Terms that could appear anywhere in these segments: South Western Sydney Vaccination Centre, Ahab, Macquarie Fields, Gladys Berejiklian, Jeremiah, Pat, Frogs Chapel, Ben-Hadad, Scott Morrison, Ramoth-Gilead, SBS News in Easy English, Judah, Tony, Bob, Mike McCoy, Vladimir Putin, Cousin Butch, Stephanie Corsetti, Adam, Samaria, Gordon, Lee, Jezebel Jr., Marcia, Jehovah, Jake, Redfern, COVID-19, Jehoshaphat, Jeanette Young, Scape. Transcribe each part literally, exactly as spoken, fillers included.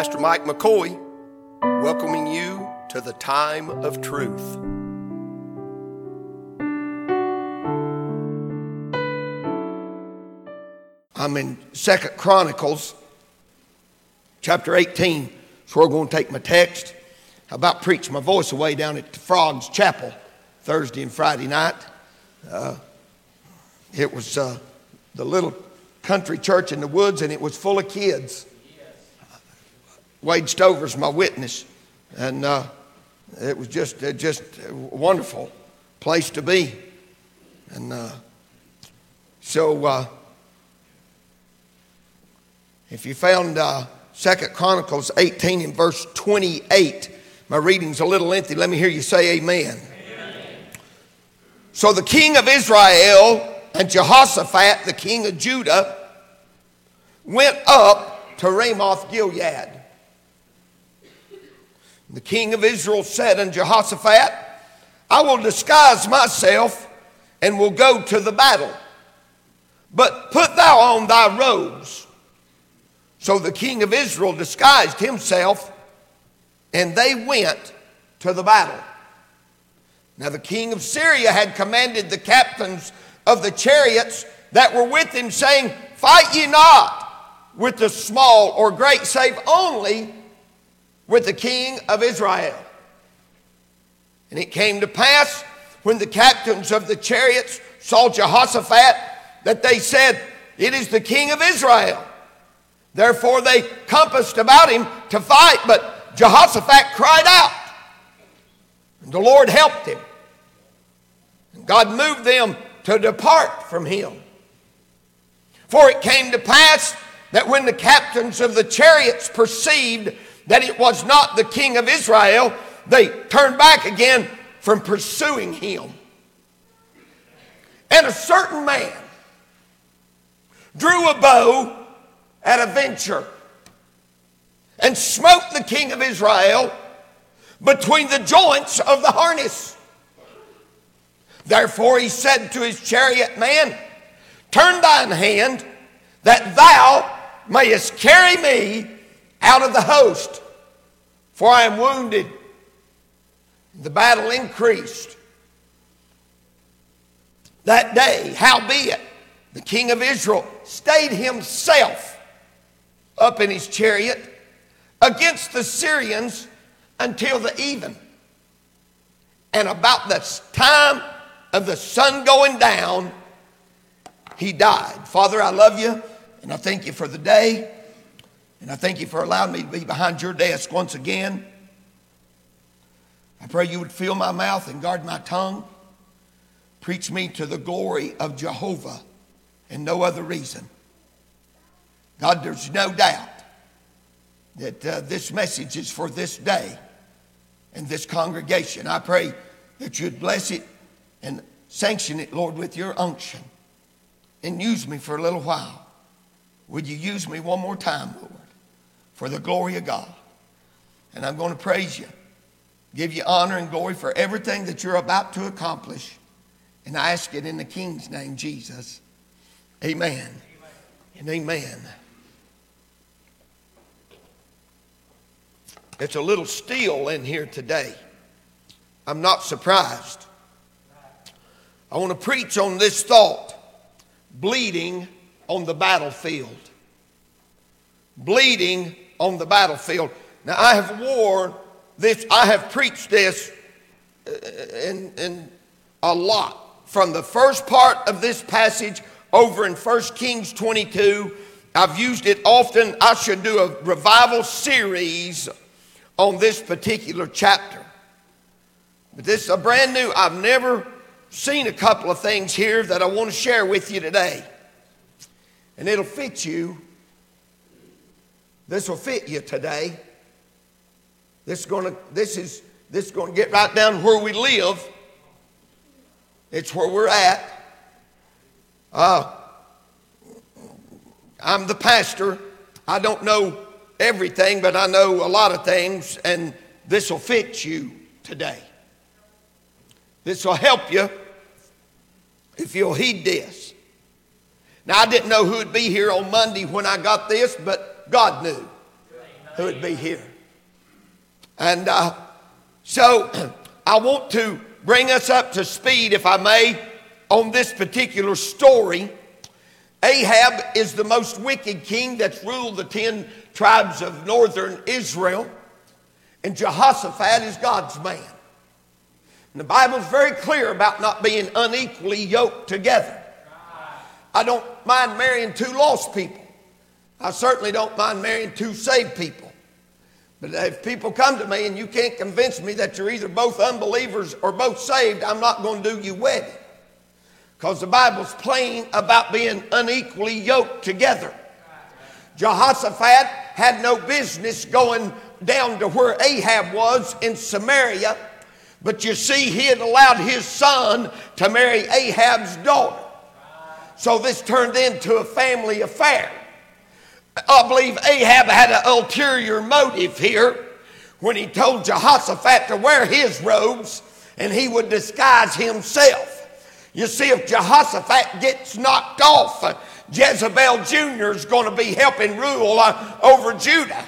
Pastor Mike McCoy, welcoming you to the Time of Truth. I'm in Second Chronicles, chapter eighteen. So we're going to take my text. I about preached my voice away down at the Frogs Chapel Thursday and Friday night. Uh, it was uh, the little country church in the woods, and it was full of kids. Wade Stover's my witness, and uh, it was just uh, just a wonderful place to be. And uh, so uh, if you found uh, Second Chronicles eighteen and verse twenty-eight, my reading's a little lengthy. Let me hear you say amen. Amen. So the king of Israel and Jehoshaphat, the king of Judah, went up to Ramoth-Gilead. The king of Israel said unto Jehoshaphat, I will disguise myself and will go to the battle. But put thou on thy robes. So the king of Israel disguised himself, and they went to the battle. Now the king of Syria had commanded the captains of the chariots that were with him, saying, Fight ye not with the small or great, save only with the king of Israel. And it came to pass, when the captains of the chariots saw Jehoshaphat, that they said, It is the king of Israel. Therefore they compassed about him to fight, but Jehoshaphat cried out, and the Lord helped him. And God moved them to depart from him. For it came to pass that when the captains of the chariots perceived that it was not the king of Israel, they turned back again from pursuing him. And a certain man drew a bow at a venture and smote the king of Israel between the joints of the harness. Therefore he said to his chariot man, Turn thine hand, that thou mayest carry me out of the host, for I am wounded. The battle increased that day. Howbeit, the king of Israel stayed himself up in his chariot against the Syrians until the even. And about the time of the sun going down, he died. Father, I love you, and I thank you for the day. And I thank you for allowing me to be behind your desk once again. I pray you would fill my mouth and guard my tongue. Preach me to the glory of Jehovah and no other reason. God, there's no doubt that uh, this message is for this day and this congregation. I pray that you'd bless it and sanction it, Lord, with your unction. And use me for a little while. Would you use me one more time, Lord? For the glory of God. And I'm going to praise you, give you honor and glory for everything that you're about to accomplish. And I ask it in the King's name, Jesus. Amen. Amen. And amen. It's a little still in here today. I'm not surprised. I want to preach on this thought: bleeding on the battlefield. Bleeding on the battlefield. Now, I have worn this, I have preached this in, in a lot. From the first part of this passage over in First Kings twenty-two, I've used it often. I should do a revival series on this particular chapter. But this is a brand new, I've never seen a couple of things here that I want to share with you today. And it'll fit you. This will fit you today. This is going to, this is, this is going to get right down where we live. It's where we're at. Uh, I'm the pastor. I don't know everything, but I know a lot of things, and this will fit you today. This will help you if you'll heed this. Now, I didn't know who would be here on Monday when I got this, but God knew. who would be here. And uh, so I want to bring us up to speed, if I may, on this particular story. Ahab is the most wicked king that's ruled the ten tribes of northern Israel. And Jehoshaphat is God's man. And the Bible's very clear about not being unequally yoked together. I don't mind marrying two lost people. I certainly don't mind marrying two saved people. But if people come to me and you can't convince me that you're either both unbelievers or both saved, I'm not going to do you wedding. Because the Bible's plain about being unequally yoked together. Jehoshaphat had no business going down to where Ahab was in Samaria. But you see, he had allowed his son to marry Ahab's daughter. So this turned into a family affair. I believe Ahab had an ulterior motive here when he told Jehoshaphat to wear his robes and he would disguise himself. You see, if Jehoshaphat gets knocked off, Jezebel Junior is going to be helping rule uh, over Judah.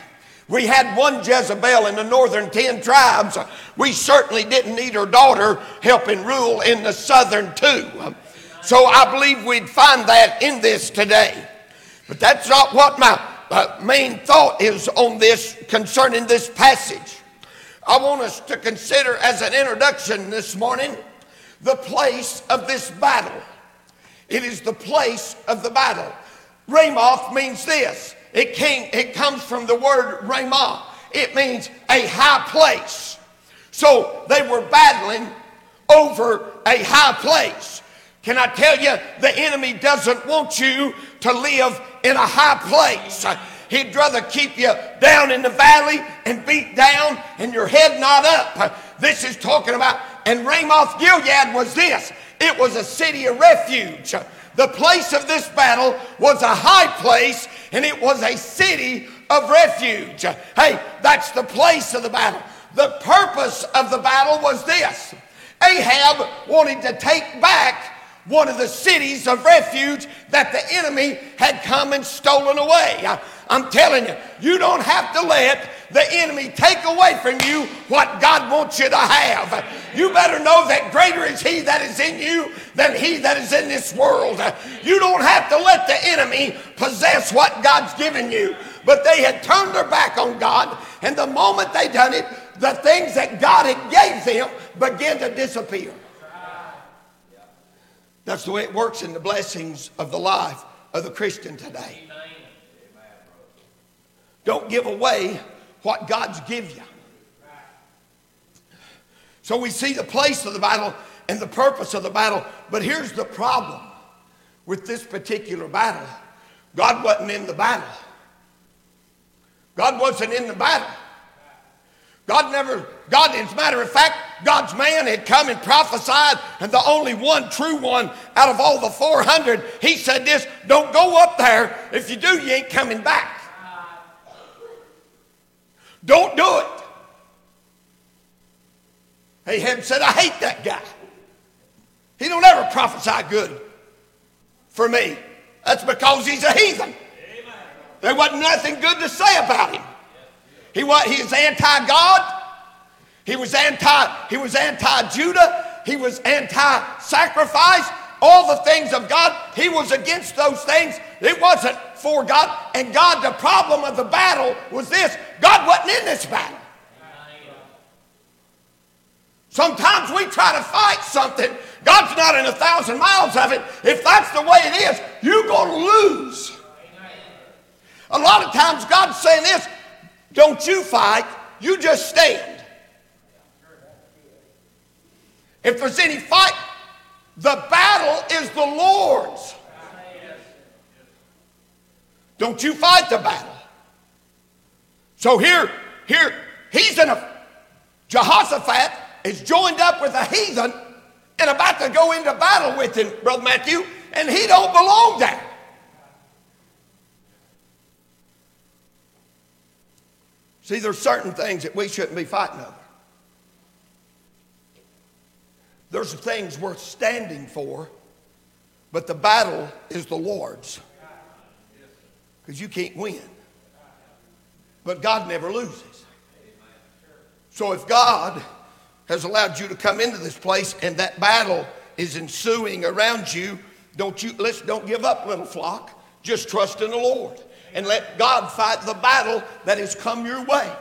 We had one Jezebel in the northern ten tribes. We certainly didn't need her daughter helping rule in the southern two. So I believe we'd find that in this today. But that's not what my uh, main thought is on this concerning this passage. I want us to consider as an introduction this morning the place of this battle. It is the place of the battle. Ramoth means this. It came, it comes from the word Ramah. It means a high place. So they were battling over a high place. Can I tell you, the enemy doesn't want you to live in a high place. He'd rather keep you down in the valley and beat down and your head not up. This is talking about, and Ramoth-Gilead was this. It was a city of refuge. The place of this battle was a high place, and it was a city of refuge. Hey, that's the place of the battle. The purpose of the battle was this. Ahab wanted to take back one of the cities of refuge that the enemy had come and stolen away. I'm telling you, you don't have to let the enemy take away from you what God wants you to have. You better know that greater is he that is in you than he that is in this world. You don't have to let the enemy possess what God's given you. But they had turned their back on God, and the moment they done it, the things that God had gave them began to disappear. That's the way it works in the blessings of the life of the Christian today. Don't give away what God's give you. So we see the place of the battle and the purpose of the battle. But here's the problem with this particular battle. God wasn't in the battle. God wasn't in the battle. God never, God, as a matter of fact, God's man had come and prophesied, and the only one true one out of all the four hundred, he said this, don't go up there. If you do, you ain't coming back. Don't do it. Ahab said, I hate that guy. He don't ever prophesy good for me. That's because he's a heathen. There wasn't nothing good to say about him. He was, he was anti-God. He was anti, he was anti-Judah. He was anti-sacrifice. All the things of God, he was against those things. It wasn't for God. And God, the problem of the battle was this. God wasn't in this battle. Sometimes we try to fight something. God's not in a thousand miles of it. If that's the way it is, you're going to lose. A lot of times God's saying this, don't you fight, you just stand. If there's any fight, the battle is the Lord's. Don't you fight the battle. So here, here, he's in a, Jehoshaphat is joined up with a heathen and about to go into battle with him, Brother Matthew, and he don't belong there. See, there's certain things that we shouldn't be fighting over. There's things worth standing for, but the battle is the Lord's. Because you can't win. But God never loses. So if God has allowed you to come into this place and that battle is ensuing around you, don't you let's don't give up, little flock. Just trust in the Lord and let God fight the battle that has come your way.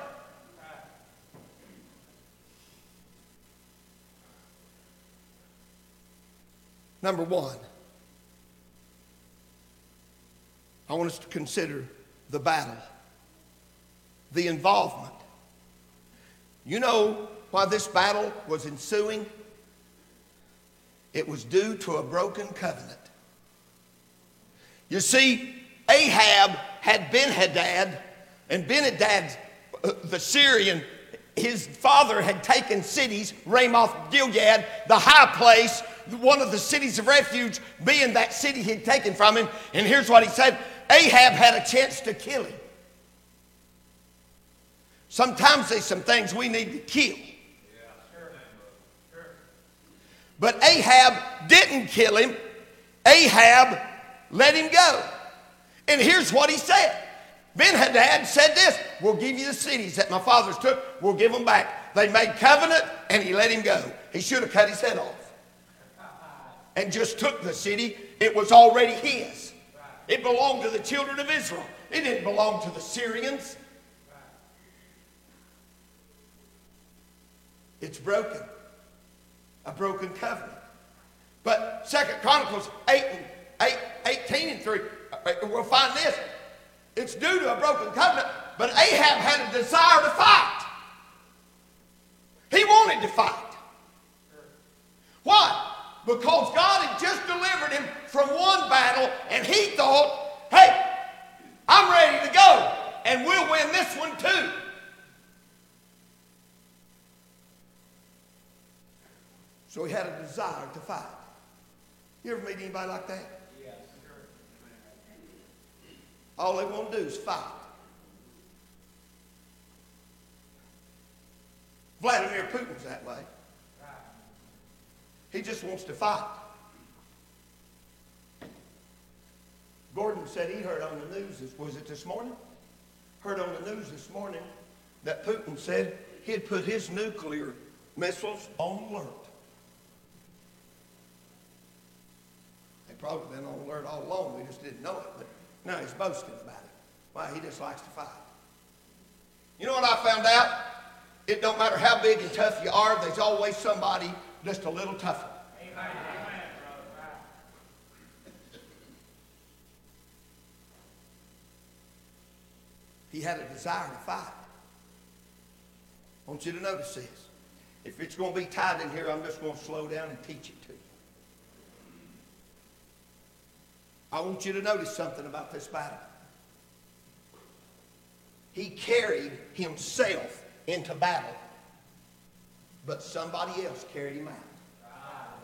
Number one, I want us to consider the battle, the involvement. You know why this battle was ensuing? It was due to a broken covenant. You see, Ahab had Ben-Hadad, and Ben-Hadad, the Syrian, his father had taken cities, Ramoth-Gilead, the high place, one of the cities of refuge, being that city he'd taken from him. And here's what he said: Ahab had a chance to kill him. Sometimes there's some things we need to kill. But Ahab didn't kill him. Ahab let him go. And here's what he said. Ben-Hadad said this: we'll give you the cities that my fathers took. We'll give them back. They made covenant and he let him go. He should have cut his head off and just took the city. It was already his. It belonged to the children of Israel. It didn't belong to the Syrians. It's broken. A broken covenant. But Second Chronicles eight and eight, eighteen and three, we'll find this. It's due to a broken covenant, but Ahab had a desire to fight. He wanted to fight. Why? Because God had just delivered him from one battle, and he thought, hey, I'm ready to go, and we'll win this one too. So he had a desire to fight. You ever meet anybody like that? Yes. All they want to do is fight. Vladimir Putin's that way. He just wants to fight. Gordon said he heard on the news, this, was it this morning? Heard on the news this morning that Putin said he'd put his nuclear missiles on alert. They've probably been on alert all along, we just didn't know it, but now he's boasting about it. Why, he just likes to fight. You know what I found out? It don't matter how big and tough you are, there's always somebody just a little tougher. Amen. He had a desire to fight. I want you to notice this. If it's going to be tied in here, I'm just going to slow down and teach it to you. I want you to notice something about this battle. He carried himself into battle, but somebody else carried him out.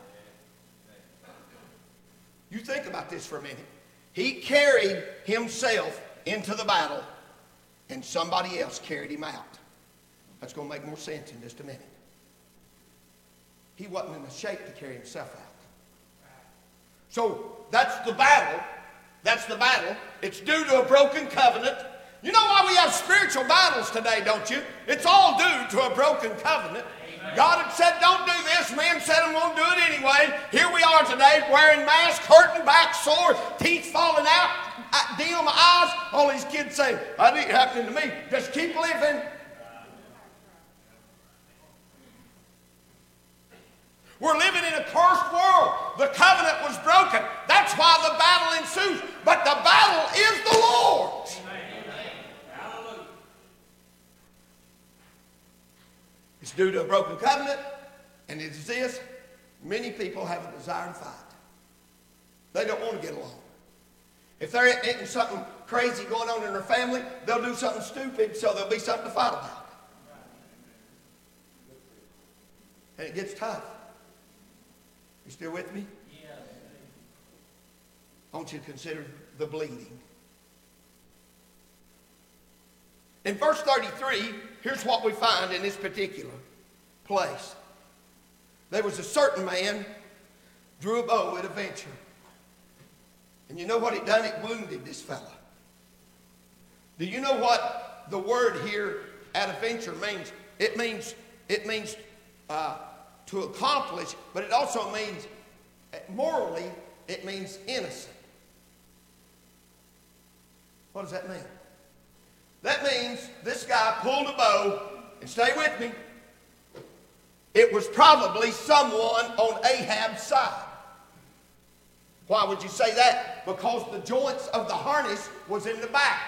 You think about this for a minute. He carried himself into the battle, and somebody else carried him out. That's going to make more sense in just a minute. He wasn't in the shape to carry himself out. So that's the battle. That's the battle. It's due to a broken covenant. You know why we have spiritual battles today, don't you? It's all due to a broken covenant. God had said, don't do this. Man said, I'm going to do it anyway. Here we are today, wearing masks, hurting back, sore, teeth falling out, dim eyes. All these kids say, that ain't happening to me. Just keep living. We're living in a cursed world. The covenant was broken. That's why the battle ensues. But the battle is the Lord's. It's due to a broken covenant, and it is this. Many people have a desire to fight. They don't want to get along. If there isn't something crazy going on in their family, they'll do something stupid, so there'll be something to fight about. And it gets tough. You still with me? Yes. I want you to consider the bleeding. In verse thirty-three, here's what we find in this particular place. There was a certain man drew a bow at a venture. And you know what it done? It wounded this fella. Do you know what the word here, adventure, means it means it means uh, to accomplish, but it also means morally it means innocent. What does that mean? That means this guy pulled a bow, and stay with me, it was probably someone on Ahab's side. Why would you say that? Because the joints of the harness was in the back.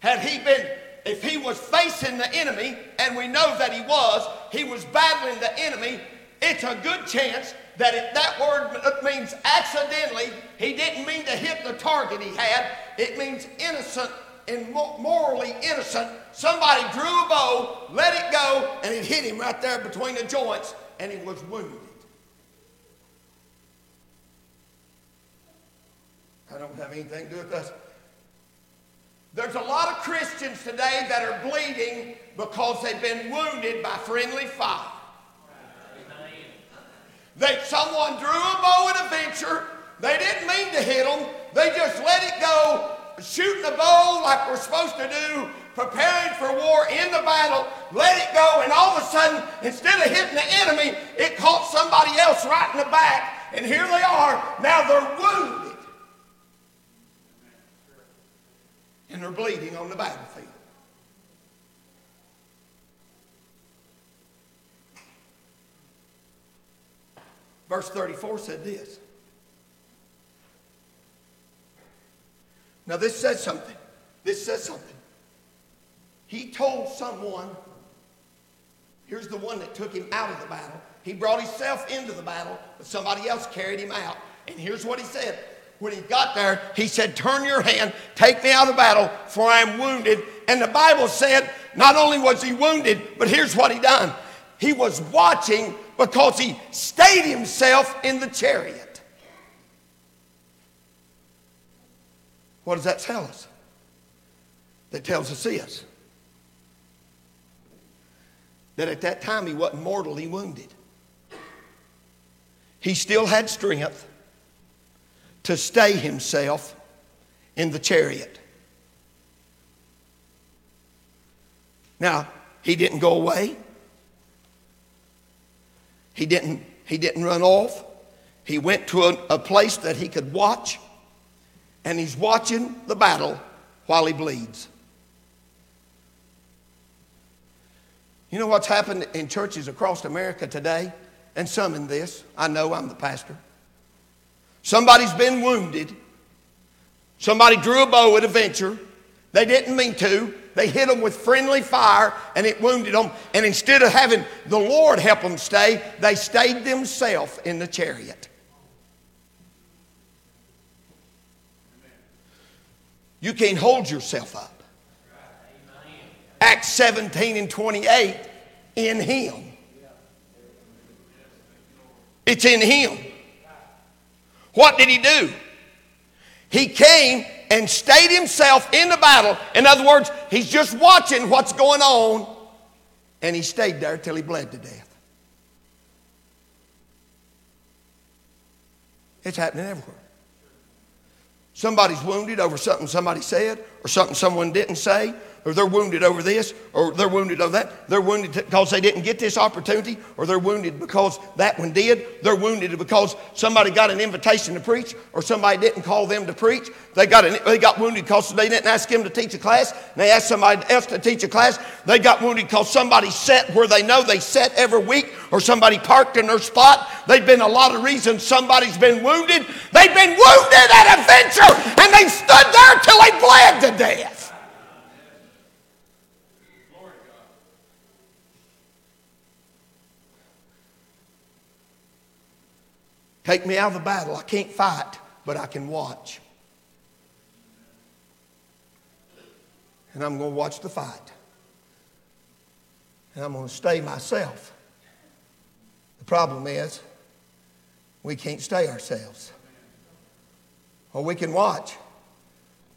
Had he been, if he was facing the enemy, and we know that he was, he was battling the enemy, it's a good chance that it, that word means accidentally. He didn't mean to hit the target he had. It means innocent and morally innocent. Somebody drew a bow, let it go, and it hit him right there between the joints, and he was wounded. I don't have anything to do with us. There's a lot of Christians today that are bleeding because they've been wounded by friendly fire. That someone drew a bow at a venture. They didn't mean to hit them. They just let it go, shooting the bow like we're supposed to do, preparing for war in the battle, let it go, and all of a sudden, instead of hitting the enemy, it caught somebody else right in the back, and here they are. Now they're wounded. And they're bleeding on the battlefield. Verse thirty-four said this. Now this says something. This says something. He told someone, here's the one that took him out of the battle. He brought himself into the battle, but somebody else carried him out. And here's what he said. When he got there, he said, turn your hand, take me out of the battle, for I am wounded. And the Bible said, not only was he wounded, but here's what he done. He was watching because he stayed himself in the chariot. What does that tell us? That tells us this. That at that time he wasn't mortally wounded. He still had strength to stay himself in the chariot. Now, he didn't go away. He didn't, he didn't run off. He went to a, a place that he could watch, and he's watching the battle while he bleeds. You know what's happened in churches across America today? And some in this, I know, I'm the pastor. Somebody's been wounded. Somebody drew a bow at a venture. They didn't mean to. They hit them with friendly fire, and it wounded them. And instead of having the Lord help them stay, they stayed themselves in the chariot. You can't hold yourself up. Acts seventeen and twenty-eight, in him. It's in him. What did he do? He came and stayed himself in the battle. In other words, he's just watching what's going on, and he stayed there till he bled to death. It's happening everywhere. Somebody's wounded over something somebody said, or something someone didn't say, or they're wounded over this, or they're wounded over that. They're wounded because they didn't get this opportunity, or they're wounded because that one did. They're wounded because somebody got an invitation to preach, or somebody didn't call them to preach. They got an, they got wounded because they didn't ask him to teach a class, and they asked somebody else to teach a class. They got wounded because somebody sat where they know they sat every week, or somebody parked in their spot. There've been a lot of reasons somebody's been wounded. They've been wounded at a venture, and they stood there till they bled to death. Take me out of the battle. I can't fight, but I can watch. And I'm going to watch the fight. And I'm going to stay myself. The problem is, we can't stay ourselves. Or we can watch.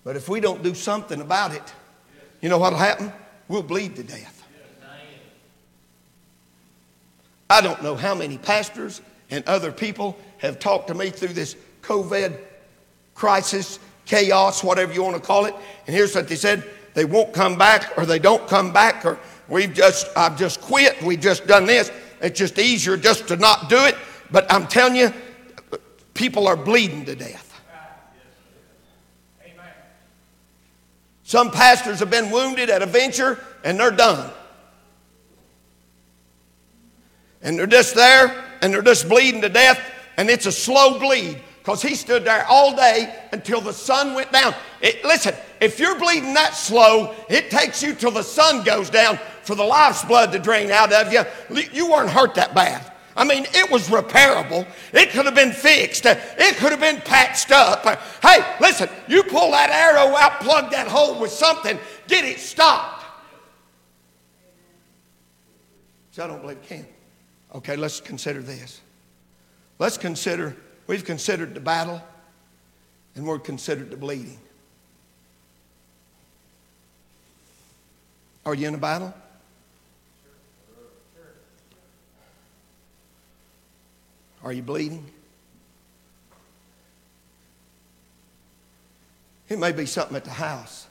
But if we don't do something about it, you know what will happen? We'll bleed to death. I don't know how many pastors and other people have talked to me through this COVID crisis, chaos, whatever you want to call it. And here's what they said. they won't come back, or they don't come back, or we've just, I've just quit, we've just done this. It's just easier just to not do it. But I'm telling you, people are bleeding to death. Some pastors have been wounded at a venture and they're done. And they're just there and they're just bleeding to death, and it's a slow bleed because he stood there all day until the sun went down. It, listen, if you're bleeding that slow, it takes you till the sun goes down for the life's blood to drain out of you. You weren't hurt that bad. I mean, it was repairable. It could have been fixed. It could have been patched up. Hey, listen, you pull that arrow out, plug that hole with something, get it stopped. So I don't believe it can. Okay, let's consider this. Let's consider, we've considered the battle and we're considered the bleeding. Are you in a battle? Are you bleeding? It may be something at the house.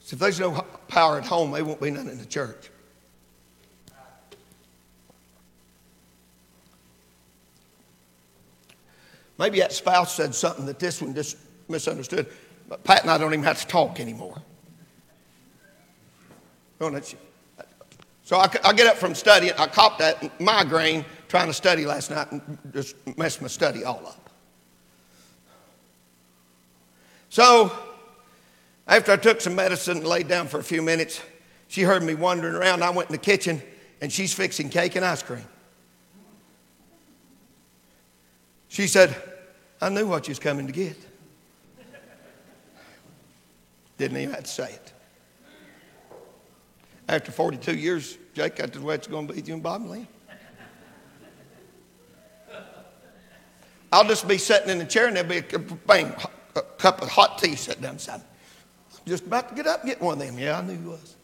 So if there's no power at home, there won't be none in the church. Maybe that spouse said something that this one just misunderstood. But Pat and I don't even have to talk anymore. Don't let you. So I, I get up from studying. I copped that migraine trying to study last night and just messed my study all up. So after I took some medicine and laid down for a few minutes, she heard me wandering around. I went in the kitchen, and she's fixing cake and ice cream. She said, "I knew what you was coming to get." Didn't even have to say it. After forty-two years, Jake, that's the way it's going to be with you and Bob and Lee. I'll just be sitting in the chair and there'll be a, bang, a cup of hot tea sitting down beside me. Just about to get up and get one of them. Yeah, I knew you was.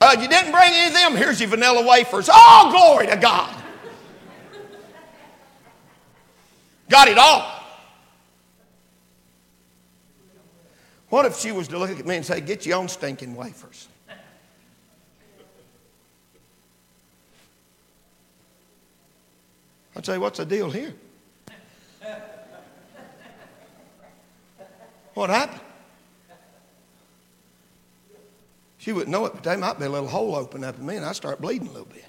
Uh, you didn't bring any of them? Here's your vanilla wafers. Oh, glory to God. Got it all. What if she was to look at me and say, "Get your own stinking wafers"? I'd say, "What's the deal here? What happened?" She wouldn't know it, but there might be a little hole open up in me, and I start bleeding a little bit.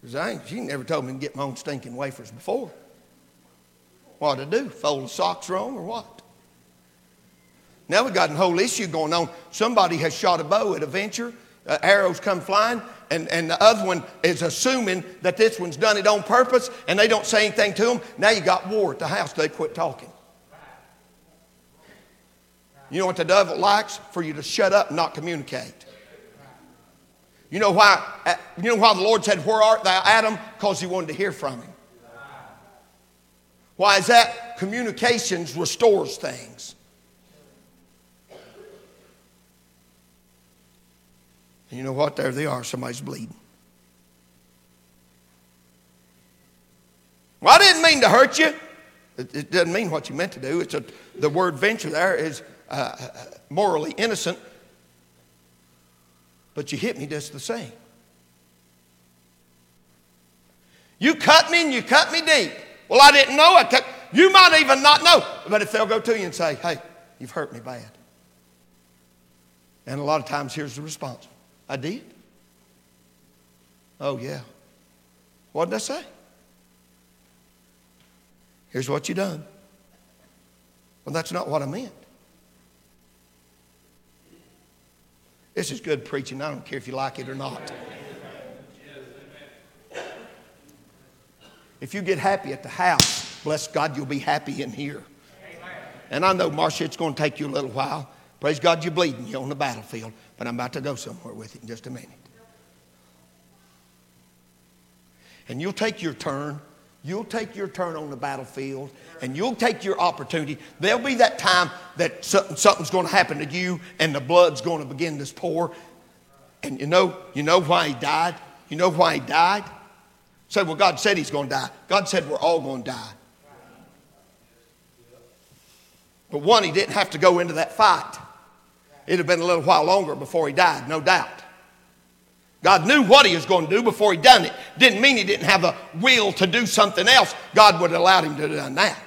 Because I ain't, she never told me to get my own stinking wafers before. What to do? Fold the socks wrong or what? Now we got a whole issue going on. Somebody has shot a bow at a venture. Uh, arrows come flying, and, and the other one is assuming that this one's done it on purpose, and they don't say anything to them. Now you got war at the house. They quit talking. You know what the devil likes? For you to shut up and not communicate. You know why? You know why the Lord said, "Where art thou, Adam?" Because he wanted to hear from him. Why is that? Communications restores things. And you know what? There they are. Somebody's bleeding. Well, I didn't mean to hurt you. It, it doesn't mean what you meant to do. It's a, the word venture there is uh, morally innocent. But you hit me just the same. You cut me and you cut me deep. Well, I didn't know. I cut. You might even not know. But if they'll go to you and say, "Hey, you've hurt me bad." And a lot of times here's the response. "I did? Oh, yeah. What did I say? Here's what you done. Well, that's not what I meant." This is good preaching. I don't care if you like it or not. If you get happy at the house, bless God, you'll be happy in here. And I know, Marcia, it's going to take you a little while. Praise God, you're bleeding. You're on the battlefield. But I'm about to go somewhere with it in just a minute. And you'll take your turn. You'll take your turn on the battlefield, and you'll take your opportunity. There'll be that time that something's going to happen to you, and the blood's going to begin to pour. And you know, you know why he died? You know why he died? Say, well, God said he's going to die. God said we're all going to die. But one, he didn't have to go into that fight. It would have been a little while longer before he died, no doubt. God knew what he was going to do before he done it. Didn't mean he didn't have the will to do something else. God would have allowed him to have done that.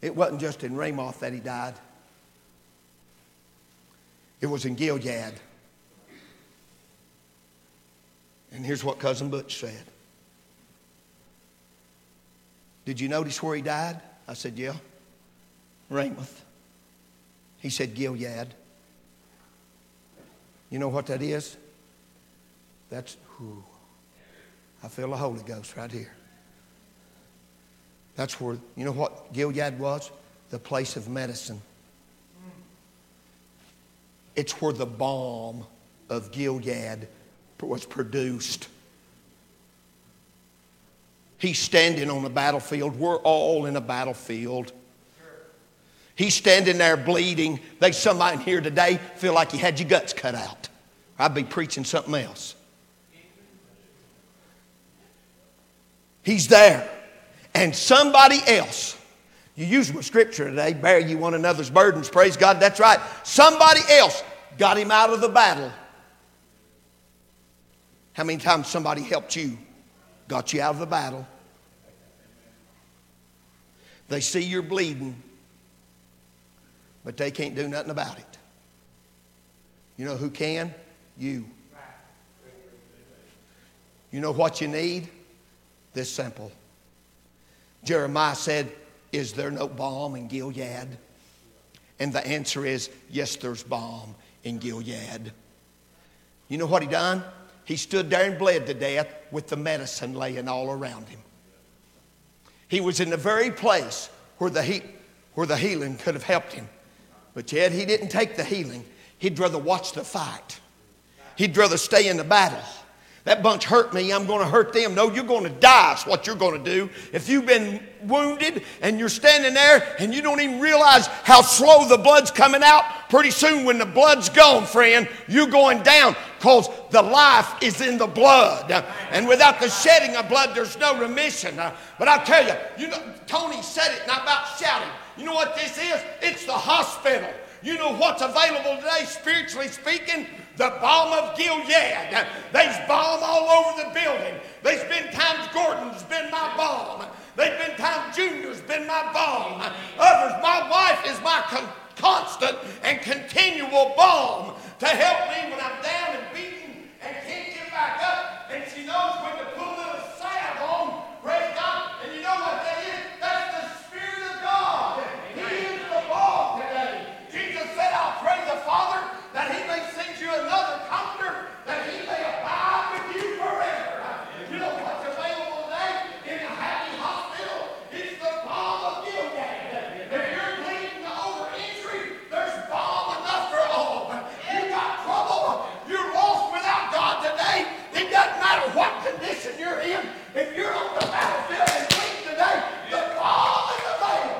It wasn't just in Ramoth that he died. It was in Gilead. And here's what Cousin Butch said. Did you notice where he died? I said, yeah. Ramoth. He said, Gilead. You know what that is? That's, whew, I feel the Holy Ghost right here. That's where, you know what Gilead was? The place of medicine. It's where the balm of Gilead was produced. He's standing on the battlefield. We're all in a battlefield. He's standing there bleeding. There's somebody in here today feel like you had your guts cut out. I'd be preaching something else. He's there. And somebody else, you use my scripture today, bear you one another's burdens, praise God, that's right. Somebody else got him out of the battle. How many times somebody helped you, got you out of the battle? They see you're bleeding, but they can't do nothing about it. You know who can? You. You know what you need? This simple. Jeremiah said, is there no balm in Gilead? And the answer is, yes, there's balm in Gilead. You know what he done? He stood there and bled to death with the medicine laying all around him. He was in the very place where the he, where the healing could have helped him. But yet he didn't take the healing. He'd rather watch the fight. He'd rather stay in the battle. That bunch hurt me. I'm going to hurt them. No, you're going to die is what you're going to do. If you've been wounded and you're standing there and you don't even realize how slow the blood's coming out, pretty soon when the blood's gone, friend, you're going down because the life is in the blood. And without the shedding of blood, there's no remission. But I'll tell you, you know, Tony said it and I about shouted. You know what this is? It's the hospital. You know what's available today, spiritually speaking? The balm of Gilead. There's balm all over the building. There's been times Gordon's been my balm. There's been times Junior's been my balm. Others, my wife is my con- constant and continual balm to help me when I'm down and beaten and can't get back up. And she knows when to put a little salve on. Praise God. And you know what that is? That's the Spirit of God. He is the balm today. Jesus said, I'll pray the Father that he may send you another comforter, that he may abide with you forever. You know what's available today in a happy hospital? It's the balm of Gilead. If you're bleeding over injury, there's balm enough for all. You got trouble, you're lost without God today. It doesn't matter what condition you're in. If you're on the battlefield and bleeding today, the balm is available.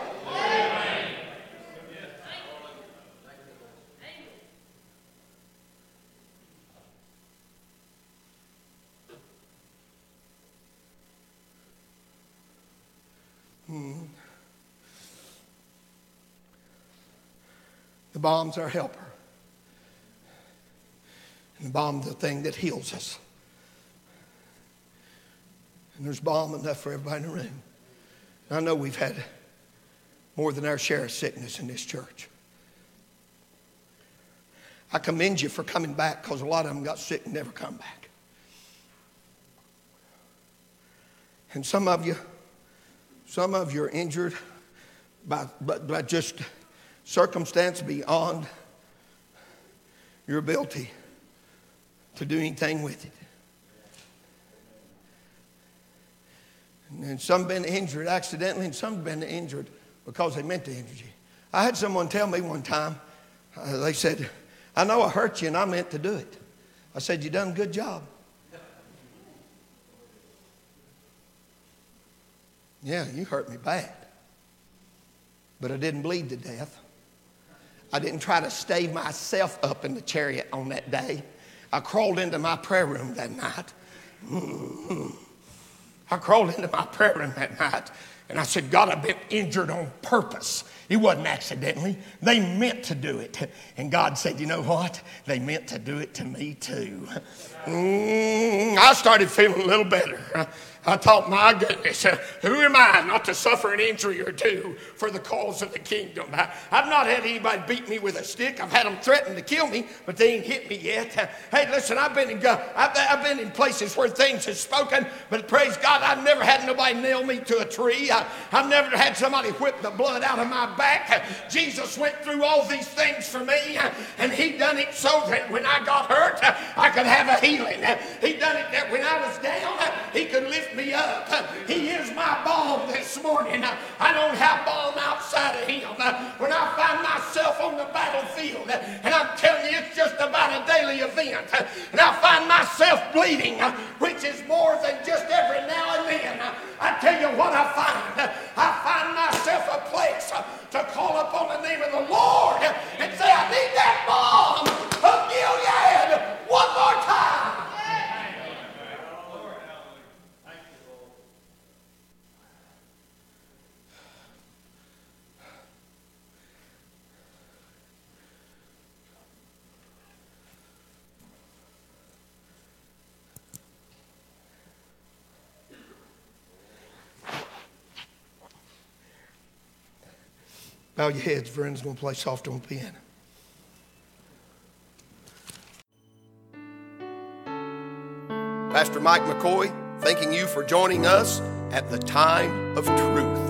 The balm's our helper. And the balm's the thing that heals us. And there's balm enough for everybody in the room. And I know we've had more than our share of sickness in this church. I commend you for coming back because a lot of them got sick and never come back. And some of you, some of you are injured by, by, by just circumstance beyond your ability to do anything with it. And then some have been injured accidentally and some have been injured because they meant to injure you. I had someone tell me one time, uh, they said, I know I hurt you and I meant to do it. I said, you done a good job. Yeah, you hurt me bad. But I didn't bleed to death. I didn't try to stave myself up in the chariot on that day. I crawled into my prayer room that night. Mm-hmm. I crawled into my prayer room that night, and I said, God, I've been injured on purpose. It wasn't accidentally. They meant to do it. And God said, you know what? They meant to do it to me too. Mm, I started feeling a little better. I thought, my goodness, who am I not to suffer an injury or two for the cause of the kingdom? I, I've not had anybody beat me with a stick. I've had them threaten to kill me, but they ain't hit me yet. Hey, listen, I've been in God, I've, I've been in places where things have spoken, but praise God, I've never had nobody nail me to a tree. I, I've never had somebody whip the blood out of my back. Jesus went through all these things for me, and he done it so that when I got hurt, I could have a healing. He done it that when I was down, he could lift me up. He is my balm this morning. I don't have balm outside of him. When I find myself on the battlefield, and I'm telling you, it's just about a daily event, and I find myself bleeding, which is more than just every now and then, I tell you what I find. I find myself a place to call upon the name of the Lord and say, I need that balm of Gilead one more time. Bow your heads, friends. I'm going to play soft on the piano. Pastor Mike McCoy, thanking you for joining us at the Time of Truth.